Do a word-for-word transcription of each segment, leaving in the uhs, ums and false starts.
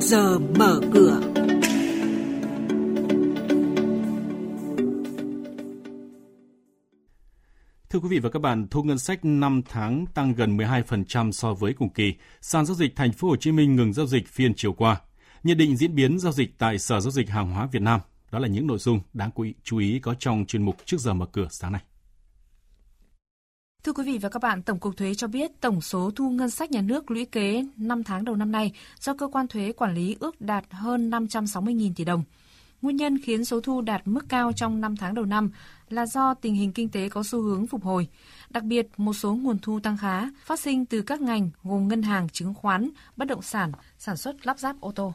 trước giờ mở cửa. Thưa quý vị và các bạn, thu ngân sách năm tháng tăng gần mười hai phần trăm so với cùng kỳ. Sàn giao dịch Thành phố Hồ Chí Minh ngừng giao dịch phiên chiều qua. Nhận định diễn biến giao dịch tại Sở Giao dịch Hàng hóa Việt Nam. Đó là những nội dung đáng chú ý có trong chuyên mục Trước giờ mở cửa sáng nay. Thưa quý vị và các bạn, Tổng cục Thuế cho biết tổng số thu ngân sách nhà nước lũy kế năm tháng đầu năm nay do cơ quan thuế quản lý ước đạt hơn năm trăm sáu mươi nghìn tỷ đồng. Nguyên nhân khiến số thu đạt mức cao trong năm tháng đầu năm là do tình hình kinh tế có xu hướng phục hồi. Đặc biệt, một số nguồn thu tăng khá phát sinh từ các ngành gồm ngân hàng, chứng khoán, bất động sản, sản xuất lắp ráp ô tô.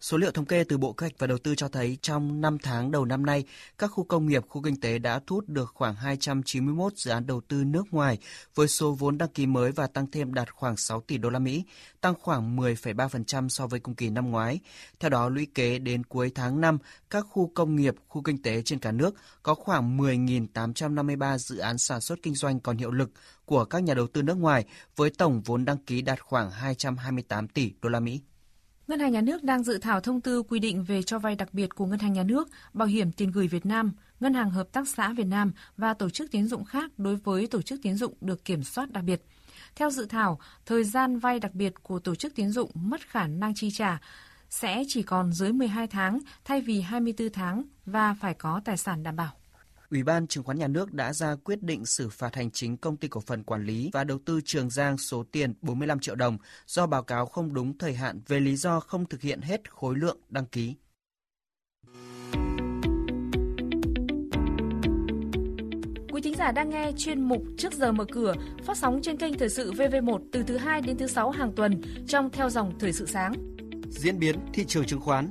Số liệu thống kê từ Bộ Kế hoạch và Đầu tư cho thấy trong năm tháng đầu năm nay, các khu công nghiệp, khu kinh tế đã thu hút được khoảng hai trăm chín mươi mốt dự án đầu tư nước ngoài với số vốn đăng ký mới và tăng thêm đạt khoảng sáu tỷ đô la Mỹ, tăng khoảng mười phẩy ba phần trăm so với cùng kỳ năm ngoái. Theo đó, lũy kế đến cuối tháng năm, các khu công nghiệp, khu kinh tế trên cả nước có khoảng mười nghìn tám trăm năm mươi ba dự án sản xuất kinh doanh còn hiệu lực của các nhà đầu tư nước ngoài với tổng vốn đăng ký đạt khoảng hai trăm hai mươi tám tỷ đô la Mỹ. Ngân hàng Nhà nước đang dự thảo thông tư quy định về cho vay đặc biệt của Ngân hàng Nhà nước, Bảo hiểm tiền gửi Việt Nam, Ngân hàng Hợp tác xã Việt Nam và tổ chức tín dụng khác đối với tổ chức tín dụng được kiểm soát đặc biệt. Theo dự thảo, thời gian vay đặc biệt của tổ chức tín dụng mất khả năng chi trả sẽ chỉ còn dưới mười hai tháng thay vì hai mươi tư tháng và phải có tài sản đảm bảo. Ủy ban Chứng khoán Nhà nước đã ra quyết định xử phạt hành chính Công ty Cổ phần Quản lý và Đầu tư Trường Giang số tiền bốn mươi lăm triệu đồng do báo cáo không đúng thời hạn về lý do không thực hiện hết khối lượng đăng ký. Quý thính giả đang nghe chuyên mục Trước giờ mở cửa phát sóng trên kênh Thời sự vê vê một từ thứ hai đến thứ sáu hàng tuần trong theo dòng Thời sự sáng. Diễn biến thị trường chứng khoán,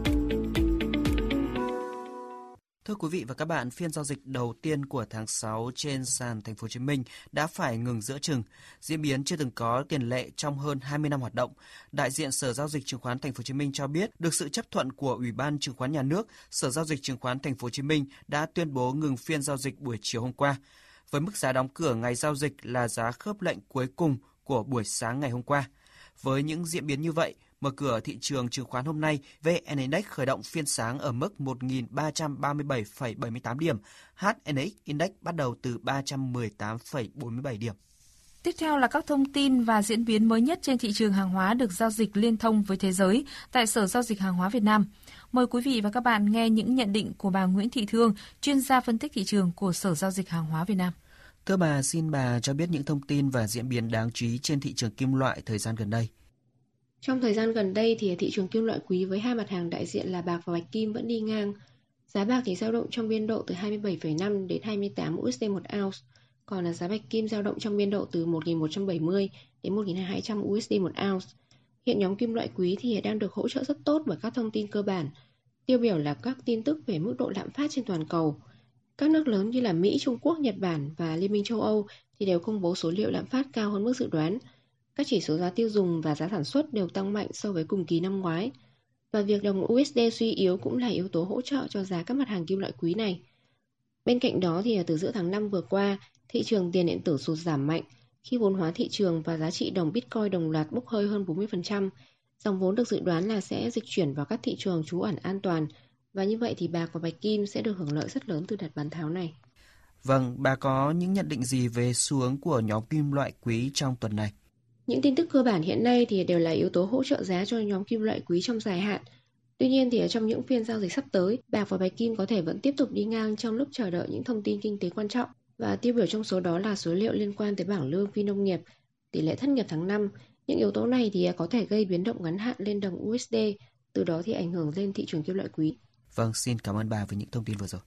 Thưa quý vị và các bạn, phiên giao dịch đầu tiên của tháng sáu trên sàn Thành phố Hồ Chí Minh đã phải ngừng giữa chừng, diễn biến chưa từng có tiền lệ trong hơn hai mươi năm hoạt động. Đại diện Sở Giao dịch Chứng khoán Thành phố Hồ Chí Minh cho biết, được sự chấp thuận của Ủy ban Chứng khoán Nhà nước, Sở Giao dịch Chứng khoán Thành phố Hồ Chí Minh đã tuyên bố ngừng phiên giao dịch buổi chiều hôm qua. Với mức giá đóng cửa ngày giao dịch là giá khớp lệnh cuối cùng của buổi sáng ngày hôm qua. Với những diễn biến như vậy, mở cửa thị trường chứng khoán hôm nay, vê en ích khởi động phiên sáng ở mức một nghìn ba trăm ba mươi bảy phẩy bảy mươi tám điểm, hát en ích Index bắt đầu từ ba trăm mười tám phẩy bốn mươi bảy điểm. Tiếp theo là các thông tin và diễn biến mới nhất trên thị trường hàng hóa được giao dịch liên thông với thế giới tại Sở Giao dịch Hàng hóa Việt Nam. Mời quý vị và các bạn nghe những nhận định của bà Nguyễn Thị Thương, chuyên gia phân tích thị trường của Sở Giao dịch Hàng hóa Việt Nam. Thưa bà, xin bà cho biết những thông tin và diễn biến đáng chú ý trên thị trường kim loại thời gian gần đây. Trong thời gian gần đây thì thị trường kim loại quý với hai mặt hàng đại diện là bạc và bạch kim vẫn đi ngang. Giá bạc thì dao động trong biên độ từ hai mươi bảy phẩy năm đến hai mươi tám u ét đê một ounce, còn là giá bạch kim dao động trong biên độ từ một nghìn một trăm bảy mươi đến một nghìn hai trăm u ét đê một ounce. Hiện nhóm kim loại quý thì đang được hỗ trợ rất tốt bởi các thông tin cơ bản, tiêu biểu là các tin tức về mức độ lạm phát trên toàn cầu. Các nước lớn như là Mỹ, Trung Quốc, Nhật Bản và Liên minh châu Âu thì đều công bố số liệu lạm phát cao hơn mức dự đoán. Các chỉ số giá tiêu dùng và giá sản xuất đều tăng mạnh so với cùng kỳ năm ngoái. Và việc đồng u ét đê suy yếu cũng là yếu tố hỗ trợ cho giá các mặt hàng kim loại quý này. Bên cạnh đó thì từ giữa tháng năm vừa qua, thị trường tiền điện tử sụt giảm mạnh khi vốn hóa thị trường và giá trị đồng Bitcoin đồng loạt bốc hơi hơn bốn mươi phần trăm. Dòng vốn được dự đoán là sẽ dịch chuyển vào các thị trường trú ẩn an toàn. Và như vậy thì bạc và bạch kim sẽ được hưởng lợi rất lớn từ đợt bán tháo này. Vâng, bà có những nhận định gì về xu hướng của nhóm kim loại quý trong tuần này? Những tin tức cơ bản hiện nay thì đều là yếu tố hỗ trợ giá cho nhóm kim loại quý trong dài hạn. Tuy nhiên thì ở trong những phiên giao dịch sắp tới, bạc và bạch kim có thể vẫn tiếp tục đi ngang trong lúc chờ đợi những thông tin kinh tế quan trọng. Và tiêu biểu trong số đó là số liệu liên quan tới bảng lương phi nông nghiệp, tỷ lệ thất nghiệp tháng năm. Những yếu tố này thì có thể gây biến động ngắn hạn lên đồng u ét đê, từ đó thì ảnh hưởng lên thị trường kim loại quý. Vâng, xin cảm ơn bà với những thông tin vừa rồi.